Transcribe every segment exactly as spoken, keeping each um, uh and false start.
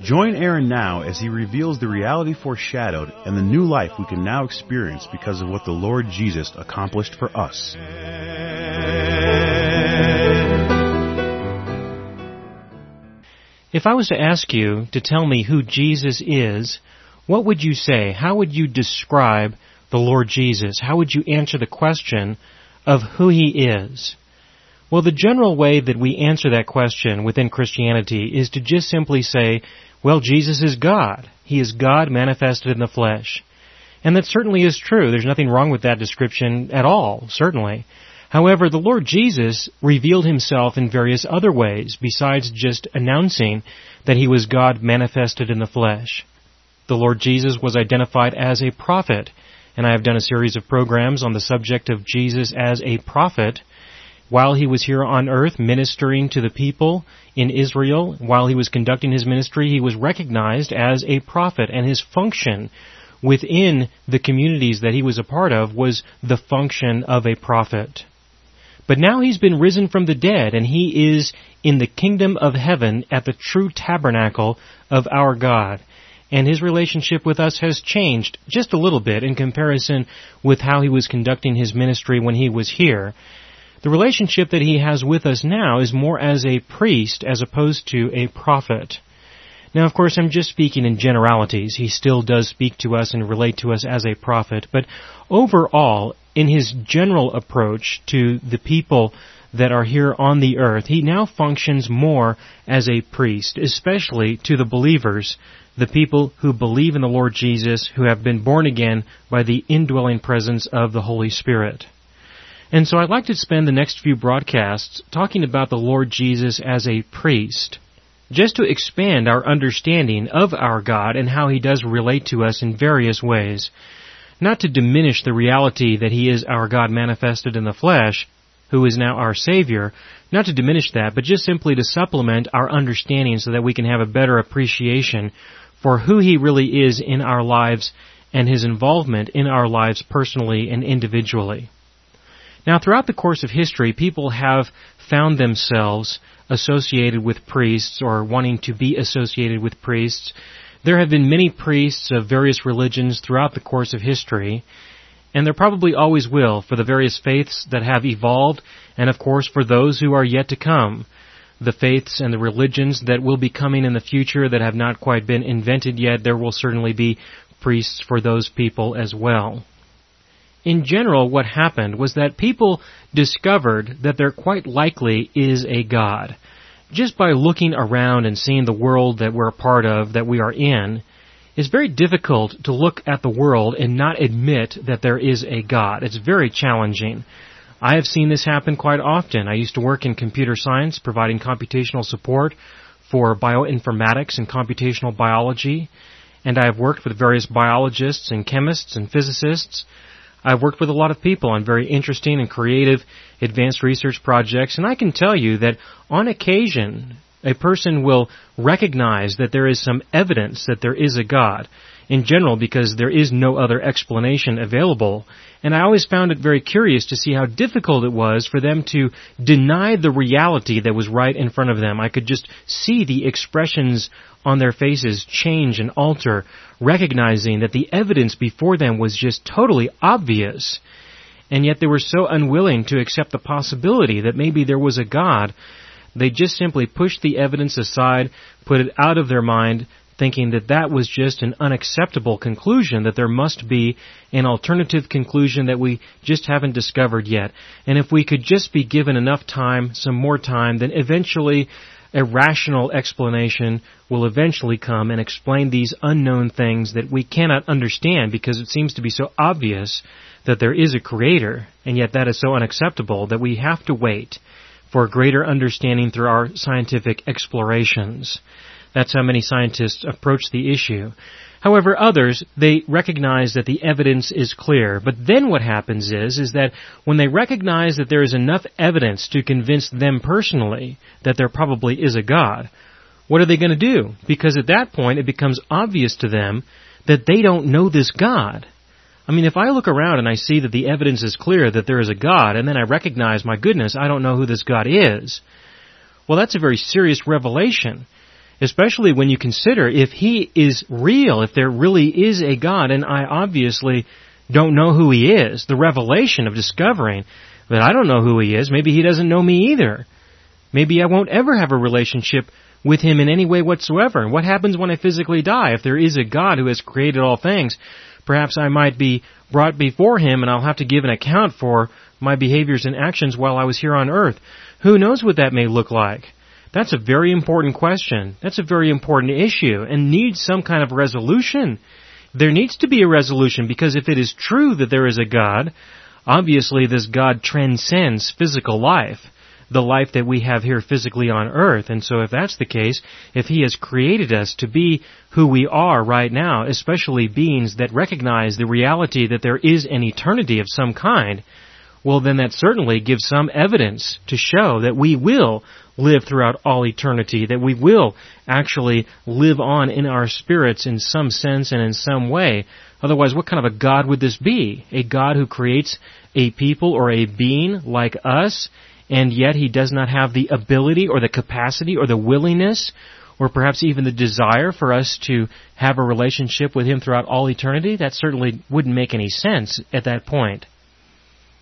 Join Aaron now as he reveals the reality foreshadowed and the new life we can now experience because of what the Lord Jesus accomplished for us. If I was to ask you to tell me who Jesus is, what would you say? How would you describe the Lord Jesus? How would you answer the question of who He is? Well, the general way that we answer that question within Christianity is to just simply say, well, Jesus is God. He is God manifested in the flesh. And that certainly is true. There's nothing wrong with that description at all, certainly. However, the Lord Jesus revealed Himself in various other ways besides just announcing that He was God manifested in the flesh. The Lord Jesus was identified as a prophet, and I have done a series of programs on the subject of Jesus as a prophet. While He was here on earth ministering to the people in Israel, while He was conducting His ministry, He was recognized as a prophet, and His function within the communities that He was a part of was the function of a prophet. But now He's been risen from the dead, and He is in the kingdom of heaven at the true tabernacle of our God. And His relationship with us has changed just a little bit in comparison with how He was conducting His ministry when He was here. The relationship that He has with us now is more as a priest as opposed to a prophet. Now, of course, I'm just speaking in generalities. He still does speak to us and relate to us as a prophet. But overall, in His general approach to the people that are here on the earth, He now functions more as a priest, especially to the believers, the people who believe in the Lord Jesus, who have been born again by the indwelling presence of the Holy Spirit. And so I'd like to spend the next few broadcasts talking about the Lord Jesus as a priest, just to expand our understanding of our God and how He does relate to us in various ways, not to diminish the reality that He is our God manifested in the flesh, who is now our Savior, not to diminish that, but just simply to supplement our understanding so that we can have a better appreciation for who He really is in our lives and His involvement in our lives personally and individually. Now, throughout the course of history, people have found themselves associated with priests or wanting to be associated with priests. There have been many priests of various religions throughout the course of history, and there probably always will for the various faiths that have evolved and, of course, for those who are yet to come, the faiths and the religions that will be coming in the future that have not quite been invented yet. There will certainly be priests for those people as well. In general, what happened was that people discovered that there quite likely is a God. Just by looking around and seeing the world that we're a part of, that we are in, it's very difficult to look at the world and not admit that there is a God. It's very challenging. I have seen this happen quite often. I used to work in computer science, providing computational support for bioinformatics and computational biology, and I have worked with various biologists and chemists and physicists. I've worked with a lot of people on very interesting and creative advanced research projects, and I can tell you that on occasion, a person will recognize that there is some evidence that there is a God, in general because there is no other explanation available. And I always found it very curious to see how difficult it was for them to deny the reality that was right in front of them. I could just see the expressions on their faces change and alter, recognizing that the evidence before them was just totally obvious. And yet they were so unwilling to accept the possibility that maybe there was a God. They just simply pushed the evidence aside, put it out of their mind, thinking that that was just an unacceptable conclusion, that there must be an alternative conclusion that we just haven't discovered yet. And if we could just be given enough time, some more time, then eventually a rational explanation will eventually come and explain these unknown things that we cannot understand because it seems to be so obvious that there is a creator, and yet that is so unacceptable that we have to wait for greater understanding through our scientific explorations. That's how many scientists approach the issue. However, others, they recognize that the evidence is clear. But then what happens is, is that when they recognize that there is enough evidence to convince them personally that there probably is a God, what are they going to do? Because at that point, it becomes obvious to them that they don't know this God. I mean, if I look around and I see that the evidence is clear that there is a God, and then I recognize, my goodness, I don't know who this God is, well, that's a very serious revelation, especially when you consider if He is real, if there really is a God, and I obviously don't know who He is. The revelation of discovering that I don't know who He is, maybe He doesn't know me either. Maybe I won't ever have a relationship with Him in any way whatsoever. And what happens when I physically die? If there is a God who has created all things, perhaps I might be brought before Him and I'll have to give an account for my behaviors and actions while I was here on earth. Who knows what that may look like? That's a very important question. That's a very important issue and needs some kind of resolution. There needs to be a resolution, because if it is true that there is a God, obviously this God transcends physical life, the life that we have here physically on earth. And so if that's the case, if He has created us to be who we are right now, especially beings that recognize the reality that there is an eternity of some kind, well, then that certainly gives some evidence to show that we will live throughout all eternity, that we will actually live on in our spirits in some sense and in some way. Otherwise, what kind of a God would this be? A God who creates a people or a being like us, and yet He does not have the ability or the capacity or the willingness or perhaps even the desire for us to have a relationship with Him throughout all eternity? That certainly wouldn't make any sense at that point.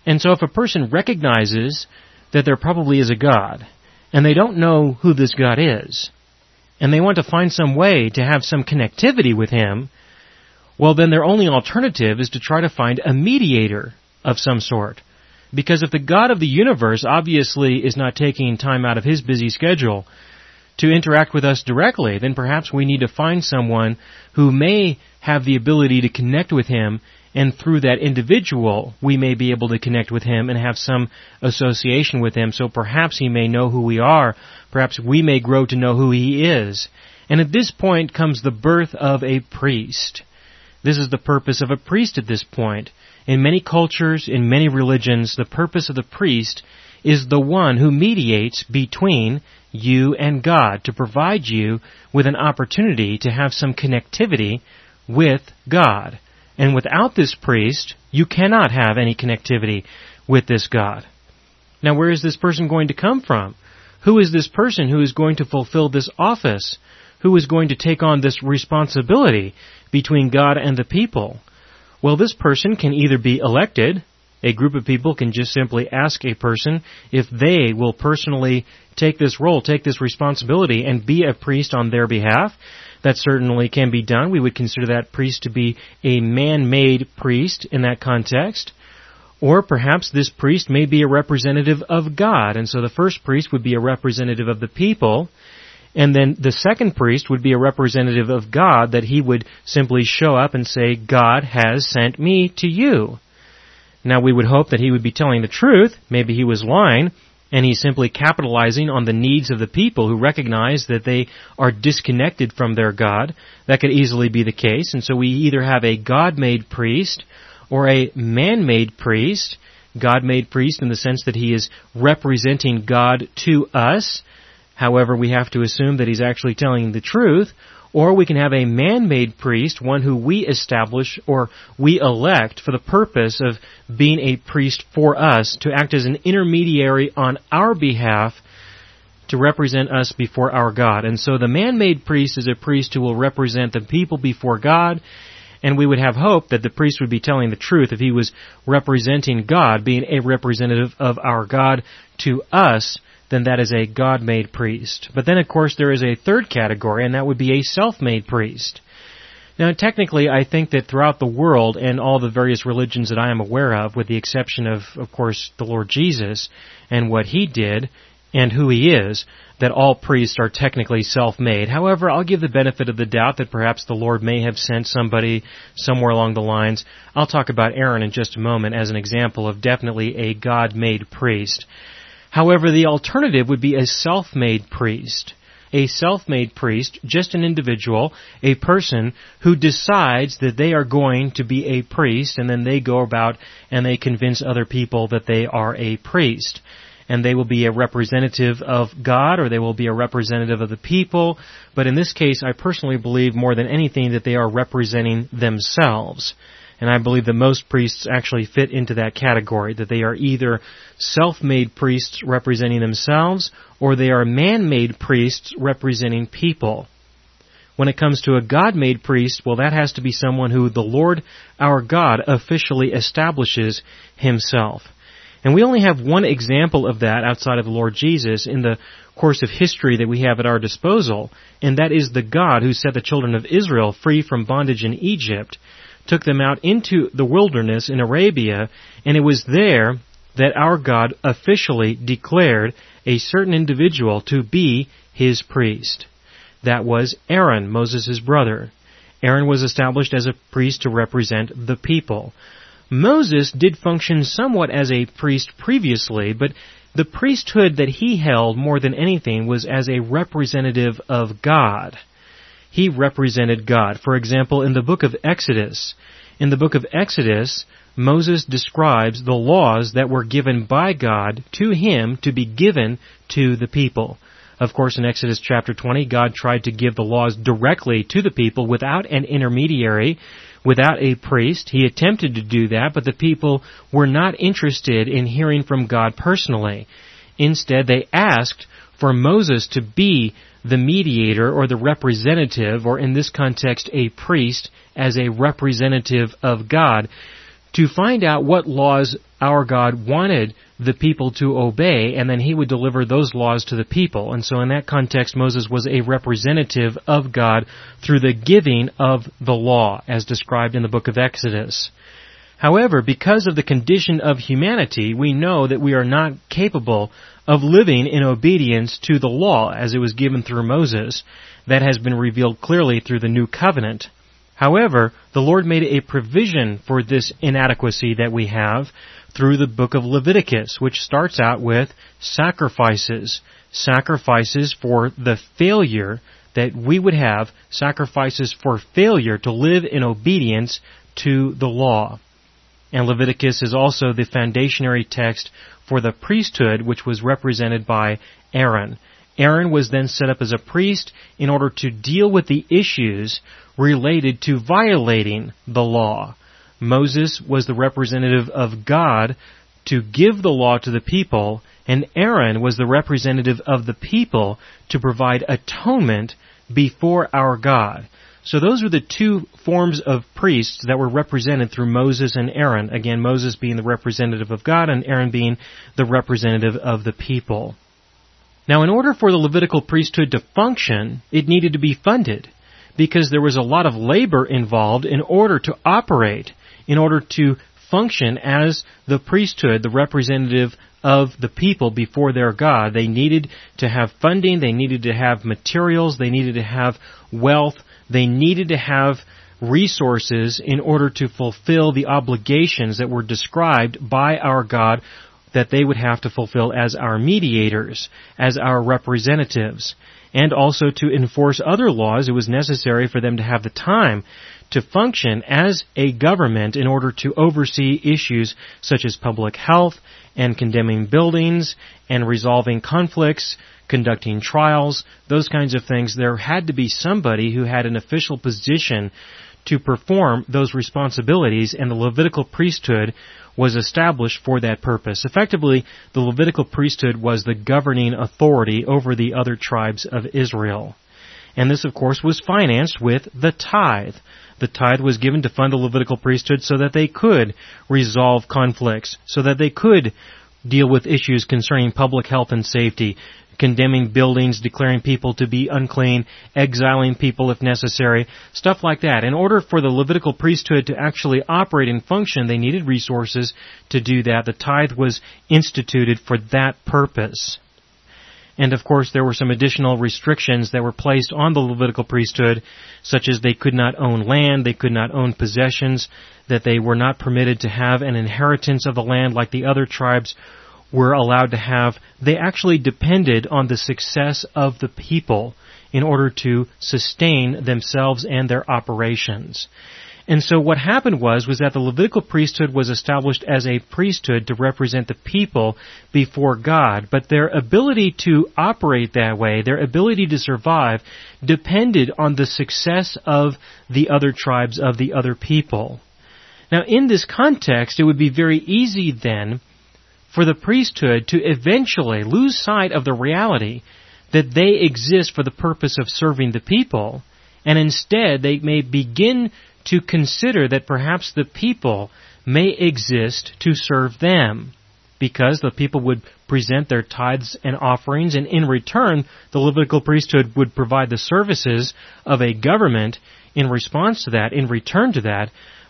And so if a person recognizes that there probably is a God, and they don't know who this God is, and they want to find some way to have some connectivity with Him, well, then their only alternative is to try to find a mediator of some sort. Because if the God of the universe obviously is not taking time out of His busy schedule to interact with us directly, then perhaps we need to find someone who may have the ability to connect with Him, and through that individual, we may be able to connect with Him and have some association with Him, so perhaps He may know who we are, perhaps we may grow to know who He is. And at this point comes the birth of a priest. This is the purpose of a priest at this point. In many cultures, in many religions, the purpose of the priest is the one who mediates between you and God, to provide you with an opportunity to have some connectivity with God. And without this priest, you cannot have any connectivity with this God. Now, where is this person going to come from? Who is this person who is going to fulfill this office? Who is going to take on this responsibility between God and the people? Well, this person can either be elected. A group of people can just simply ask a person if they will personally take this role, take this responsibility, and be a priest on their behalf. That certainly can be done. We would consider that priest to be a man-made priest in that context. Or perhaps this priest may be a representative of God, and so the first priest would be a representative of the people. And then the second priest would be a representative of God, that he would simply show up and say, God has sent me to you. Now, we would hope that he would be telling the truth. Maybe he was lying, and he's simply capitalizing on the needs of the people who recognize that they are disconnected from their God. That could easily be the case. And so we either have a God-made priest or a man-made priest. God-made priest in the sense that he is representing God to us. However, we have to assume that he's actually telling the truth. Or we can have a man-made priest, one who we establish or we elect for the purpose of being a priest for us, to act as an intermediary on our behalf to represent us before our God. And so the man-made priest is a priest who will represent the people before God, and we would have hope that the priest would be telling the truth if he was representing God, being a representative of our God to us. Then that is a God-made priest. But then, of course, there is a third category, and that would be a self-made priest. Now, technically, I think that throughout the world and all the various religions that I am aware of, with the exception of, of course, the Lord Jesus and what He did and who He is, that all priests are technically self-made. However, I'll give the benefit of the doubt that perhaps the Lord may have sent somebody somewhere along the lines. I'll talk about Aaron in just a moment as an example of definitely a God-made priest. However, the alternative would be a self-made priest. a self-made priest, just an individual, a person who decides that they are going to be a priest, and then they go about and they convince other people that they are a priest. And they will be a representative of God, or they will be a representative of the people. But in this case, I personally believe more than anything that they are representing themselves. And I believe that most priests actually fit into that category, that they are either self-made priests representing themselves, or they are man-made priests representing people. When it comes to a God-made priest, well, that has to be someone who the Lord our God officially establishes himself. And we only have one example of that outside of the Lord Jesus in the course of history that we have at our disposal, and that is the God who set the children of Israel free from bondage in Egypt, took them out into the wilderness in Arabia, and it was there that our God officially declared a certain individual to be his priest. That was Aaron, Moses' brother. Aaron was established as a priest to represent the people. Moses did function somewhat as a priest previously, but the priesthood that he held more than anything was as a representative of God. He represented God. For example, in the book of Exodus, in the book of Exodus, Moses describes the laws that were given by God to him to be given to the people. Of course, in Exodus chapter twenty, God tried to give the laws directly to the people without an intermediary, without a priest. He attempted to do that, but the people were not interested in hearing from God personally. Instead, they asked for Moses to be the mediator or the representative, or in this context, a priest as a representative of God, to find out what laws our God wanted the people to obey, and then he would deliver those laws to the people. And so in that context, Moses was a representative of God through the giving of the law, as described in the book of Exodus. However, because of the condition of humanity, we know that we are not capable of living in obedience to the law as it was given through Moses. That has been revealed clearly through the New Covenant. However, the Lord made a provision for this inadequacy that we have through the book of Leviticus, which starts out with sacrifices. Sacrifices for the failure that we would have, sacrifices for failure to live in obedience to the law. And Leviticus is also the foundationary text for the priesthood, which was represented by Aaron. Aaron was then set up as a priest in order to deal with the issues related to violating the law. Moses was the representative of God to give the law to the people, and Aaron was the representative of the people to provide atonement before our God. So those were the two forms of priests that were represented through Moses and Aaron. Again, Moses being the representative of God and Aaron being the representative of the people. Now, in order for the Levitical priesthood to function, it needed to be funded, because there was a lot of labor involved in order to operate, in order to function as the priesthood, the representative of the people before their God. They needed to have funding, they needed to have materials, they needed to have wealth, they needed to have resources in order to fulfill the obligations that were described by our God that they would have to fulfill as our mediators, as our representatives. And also to enforce other laws, it was necessary for them to have the time to function as a government in order to oversee issues such as public health and condemning buildings and resolving conflicts, conducting trials, those kinds of things. There had to be somebody who had an official position to perform those responsibilities, and the Levitical priesthood was established for that purpose. Effectively, the Levitical priesthood was the governing authority over the other tribes of Israel. And this, of course, was financed with the tithe. The tithe was given to fund the Levitical priesthood so that they could resolve conflicts, so that they could deal with issues concerning public health and safety, condemning buildings, declaring people to be unclean, exiling people if necessary, stuff like that. In order for the Levitical priesthood to actually operate and function, they needed resources to do that. The tithe was instituted for that purpose. And of course, there were some additional restrictions that were placed on the Levitical priesthood, such as they could not own land, they could not own possessions, that they were not permitted to have an inheritance of the land like the other tribes, were allowed to have, they actually depended on the success of the people in order to sustain themselves and their operations. And so what happened was, was that the Levitical priesthood was established as a priesthood to represent the people before God. But their ability to operate that way, their ability to survive, depended on the success of the other tribes, of the other people. Now, in this context, it would be very easy then for the priesthood to eventually lose sight of the reality that they exist for the purpose of serving the people, and instead they may begin to consider that perhaps the people may exist to serve them, because the people would present their tithes and offerings, and in return, the Levitical priesthood would provide the services of a government in response to that, in return to that.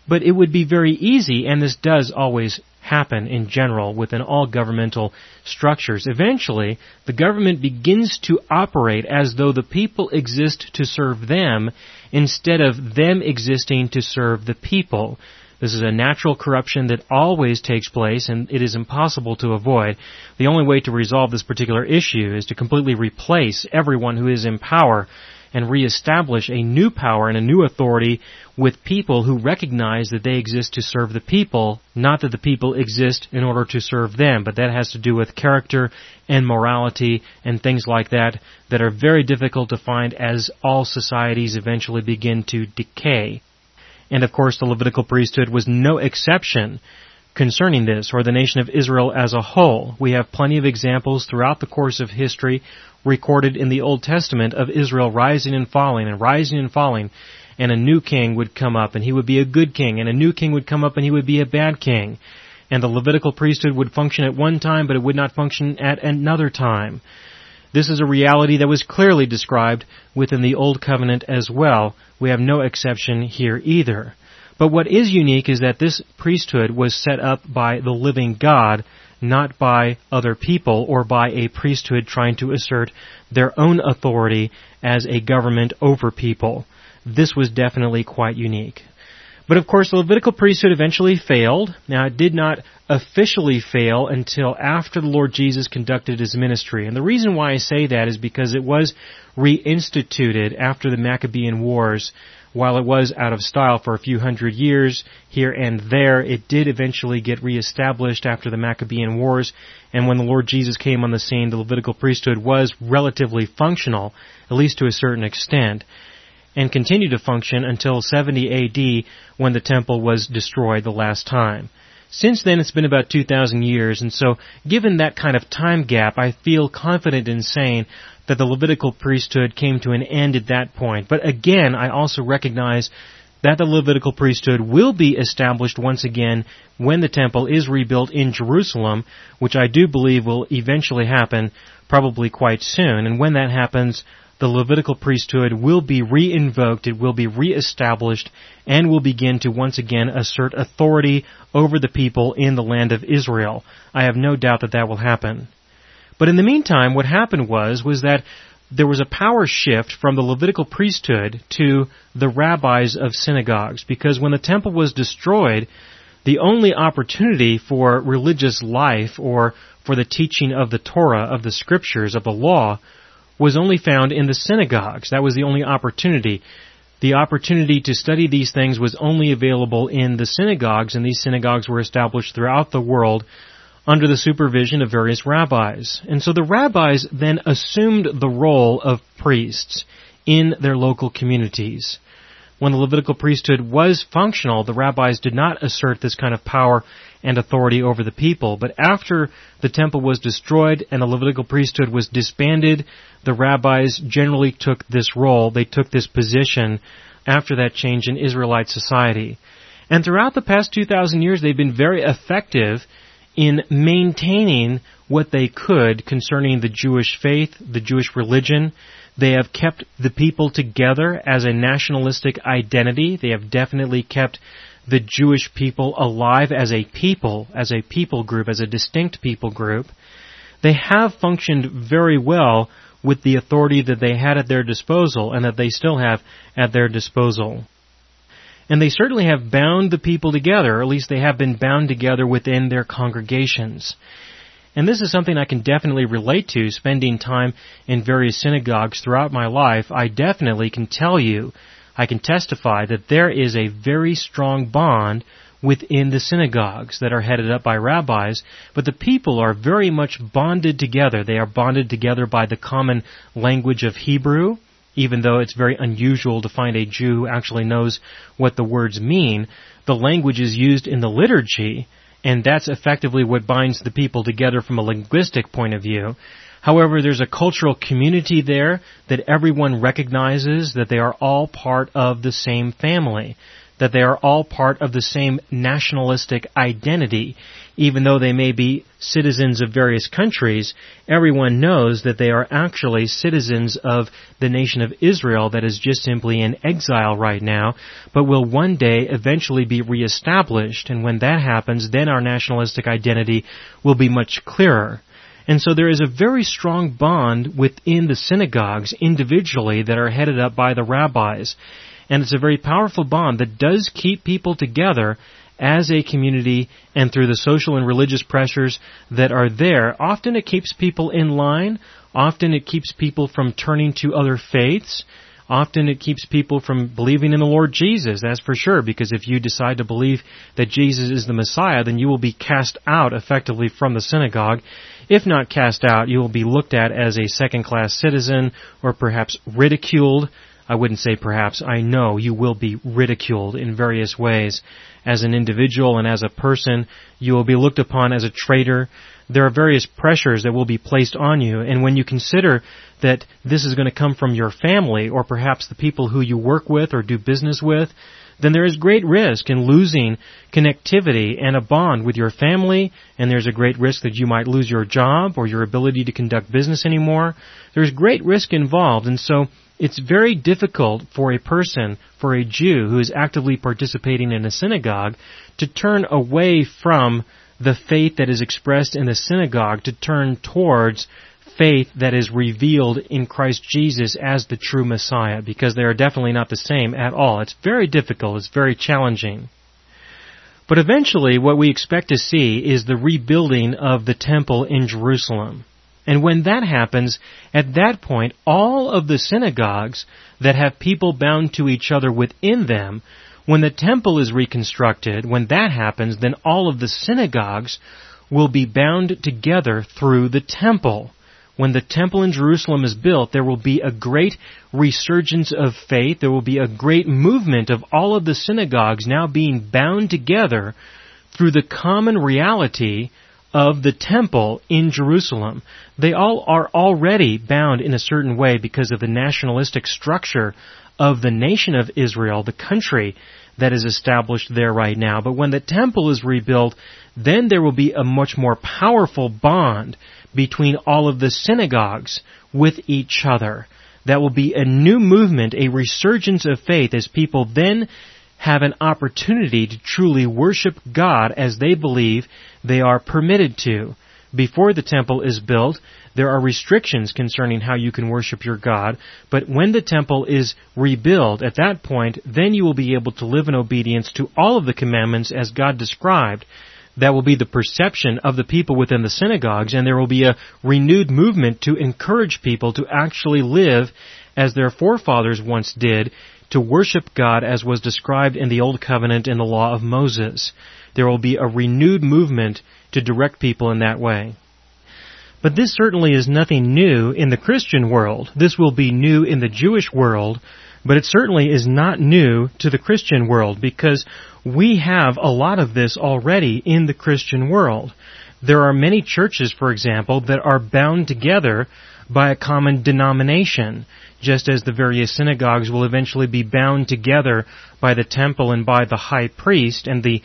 But it would be very easy, and this does always happen in general within all governmental structures. Eventually, the government begins to operate as though the people exist to serve them instead of them existing to serve the people. This is a natural corruption that always takes place, and it is impossible to avoid. The only way to resolve this particular issue is to completely replace everyone who is in power and reestablish a new power and a new authority with people who recognize that they exist to serve the people, not that the people exist in order to serve them. But that has to do with character and morality and things like that that are very difficult to find as all societies eventually begin to decay. And of course, the Levitical priesthood was no exception concerning this, or the nation of Israel as a whole. We have plenty of examples throughout the course of history recorded in the Old Testament of Israel rising and falling and rising and falling, and a new king would come up and he would be a good king, and a new king would come up and he would be a bad king. And the Levitical priesthood would function at one time, but it would not function at another time. This is a reality that was clearly described within the Old Covenant as well. We have no exception here either. But what is unique is that this priesthood was set up by the living God, not by other people or by a priesthood trying to assert their own authority as a government over people. This was definitely quite unique. But of course, the Levitical priesthood eventually failed. Now, it did not officially fail until after the Lord Jesus conducted his ministry. And the reason why I say that is because it was reinstituted after the Maccabean Wars. While it was out of style for a few hundred years here and there, it did eventually get reestablished after the Maccabean Wars. And when the Lord Jesus came on the scene, the Levitical priesthood was relatively functional, at least to a certain extent, and continued to function until seventy A D when the temple was destroyed the last time. Since then, it's been about two thousand years, and so given that kind of time gap, I feel confident in saying that the Levitical priesthood came to an end at that point. But again, I also recognize that the Levitical priesthood will be established once again when the temple is rebuilt in Jerusalem, which I do believe will eventually happen, probably quite soon. And when that happens, the Levitical priesthood will be reinvoked, it will be reestablished, and will begin to once again assert authority over the people in the land of Israel. I have no doubt that that will happen. But in the meantime, what happened was, was that there was a power shift from the Levitical priesthood to the rabbis of synagogues, because when the temple was destroyed, the only opportunity for religious life or for the teaching of the Torah, of the scriptures, of the law, was only found in the synagogues. That was the only opportunity. The opportunity to study these things was only available in the synagogues, and these synagogues were established throughout the world under the supervision of various rabbis. And so the rabbis then assumed the role of priests in their local communities. When the Levitical priesthood was functional, the rabbis did not assert this kind of power and authority over the people. But after the temple was destroyed and the Levitical priesthood was disbanded, the rabbis generally took this role. They took this position after that change in Israelite society. And throughout the past two thousand years, they've been very effective in maintaining what they could concerning the Jewish faith, the Jewish religion. They have kept the people together as a nationalistic identity. They have definitely kept the Jewish people alive as a people, as a people group, as a distinct people group. They have functioned very well with the authority that they had at their disposal and that they still have at their disposal. And they certainly have bound the people together, or at least they have been bound together within their congregations. And this is something I can definitely relate to, spending time in various synagogues throughout my life. I definitely can tell you, I can testify that there is a very strong bond within the synagogues that are headed up by rabbis, but the people are very much bonded together. They are bonded together by the common language of Hebrew, even though it's very unusual to find a Jew who actually knows what the words mean. The language is used in the liturgy, and that's effectively what binds the people together from a linguistic point of view. However, there's a cultural community there that everyone recognizes that they are all part of the same family, that they are all part of the same nationalistic identity. Even though they may be citizens of various countries, everyone knows that they are actually citizens of the nation of Israel that is just simply in exile right now, but will one day eventually be reestablished. And when that happens, then our nationalistic identity will be much clearer. And so there is a very strong bond within the synagogues individually that are headed up by the rabbis. And it's a very powerful bond that does keep people together as a community, and through the social and religious pressures that are there. Often it keeps people in line. Often it keeps people from turning to other faiths. Often it keeps people from believing in the Lord Jesus, that's for sure, because if you decide to believe that Jesus is the Messiah, then you will be cast out effectively from the synagogue. If not cast out, you will be looked at as a second-class citizen, or perhaps ridiculed. I wouldn't say perhaps, I know you will be ridiculed in various ways. As an individual and as a person, you will be looked upon as a traitor. There are various pressures that will be placed on you, and when you consider that this is going to come from your family, or perhaps the people who you work with or do business with, then there is great risk in losing connectivity and a bond with your family, and there's a great risk that you might lose your job or your ability to conduct business anymore. There's great risk involved, and so it's very difficult for a person, for a Jew who is actively participating in a synagogue, to turn away from the faith that is expressed in the synagogue, to turn towards faith that is revealed in Christ Jesus as the true Messiah, because they are definitely not the same at all. It's very difficult. It's very challenging. But eventually, what we expect to see is the rebuilding of the temple in Jerusalem. And when that happens, at that point, all of the synagogues that have people bound to each other within them, when the temple is reconstructed, when that happens, then all of the synagogues will be bound together through the temple. When the temple in Jerusalem is built, there will be a great resurgence of faith. There will be a great movement of all of the synagogues now being bound together through the common reality of the temple in Jerusalem. They all are already bound in a certain way because of the nationalistic structure of the nation of Israel, the country that is established there right now. But when the temple is rebuilt, then there will be a much more powerful bond between all of the synagogues with each other. That will be a new movement, a resurgence of faith, as people then have an opportunity to truly worship God as they believe they are permitted to. Before the temple is built, there are restrictions concerning how you can worship your God, but when the temple is rebuilt, at that point, then you will be able to live in obedience to all of the commandments as God described. That will be the perception of the people within the synagogues, and there will be a renewed movement to encourage people to actually live as their forefathers once did, to worship God as was described in the Old Covenant in the Law of Moses. There will be a renewed movement to direct people in that way. But this certainly is nothing new in the Christian world. This will be new in the Jewish world, but it certainly is not new to the Christian world, because we have a lot of this already in the Christian world. There are many churches, for example, that are bound together by a common denomination, just as the various synagogues will eventually be bound together by the temple and by the high priest and the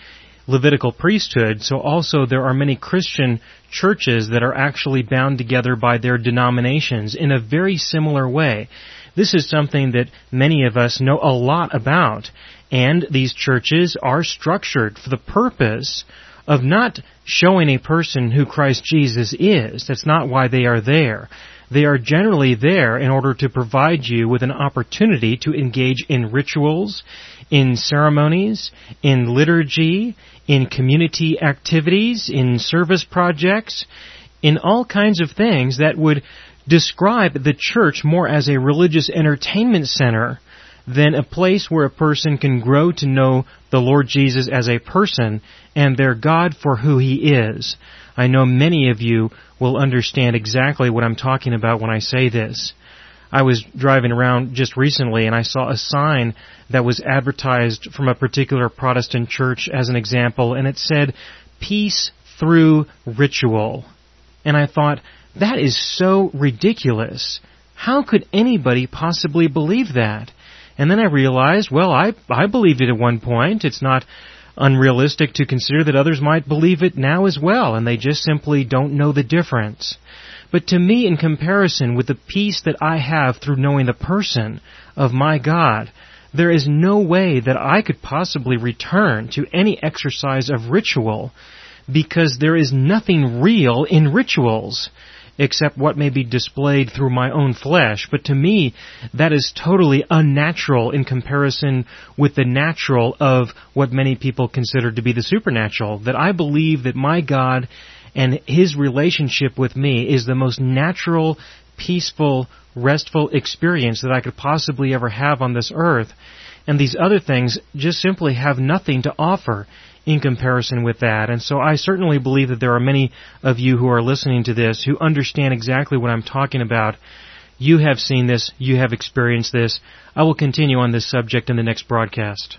Levitical priesthood. So also there are many Christian churches that are actually bound together by their denominations in a very similar way. This is something that many of us know a lot about, and these churches are structured for the purpose of not showing a person who Christ Jesus is. That's not why they are there. They are generally there in order to provide you with an opportunity to engage in rituals, in ceremonies, in liturgy, in community activities, in service projects, in all kinds of things that would describe the church more as a religious entertainment center than a place where a person can grow to know the Lord Jesus as a person and their God for who He is. I know many of you will understand exactly what I'm talking about when I say this. I was driving around just recently and I saw a sign that was advertised from a particular Protestant church as an example, and it said, "Peace through ritual." And I thought, that is so ridiculous. How could anybody possibly believe that? And then I realized, well, I, I believed it at one point. It's not unrealistic to consider that others might believe it now as well, and they just simply don't know the difference. But to me, in comparison with the peace that I have through knowing the person of my God, there is no way that I could possibly return to any exercise of ritual, because there is nothing real in rituals except what may be displayed through my own flesh. But to me, that is totally unnatural in comparison with the natural of what many people consider to be the supernatural, that I believe that my God and His relationship with me is the most natural, peaceful, restful experience that I could possibly ever have on this earth. And these other things just simply have nothing to offer in comparison with that. And so I certainly believe that there are many of you who are listening to this who understand exactly what I'm talking about. You have seen this. You have experienced this. I will continue on this subject in the next broadcast.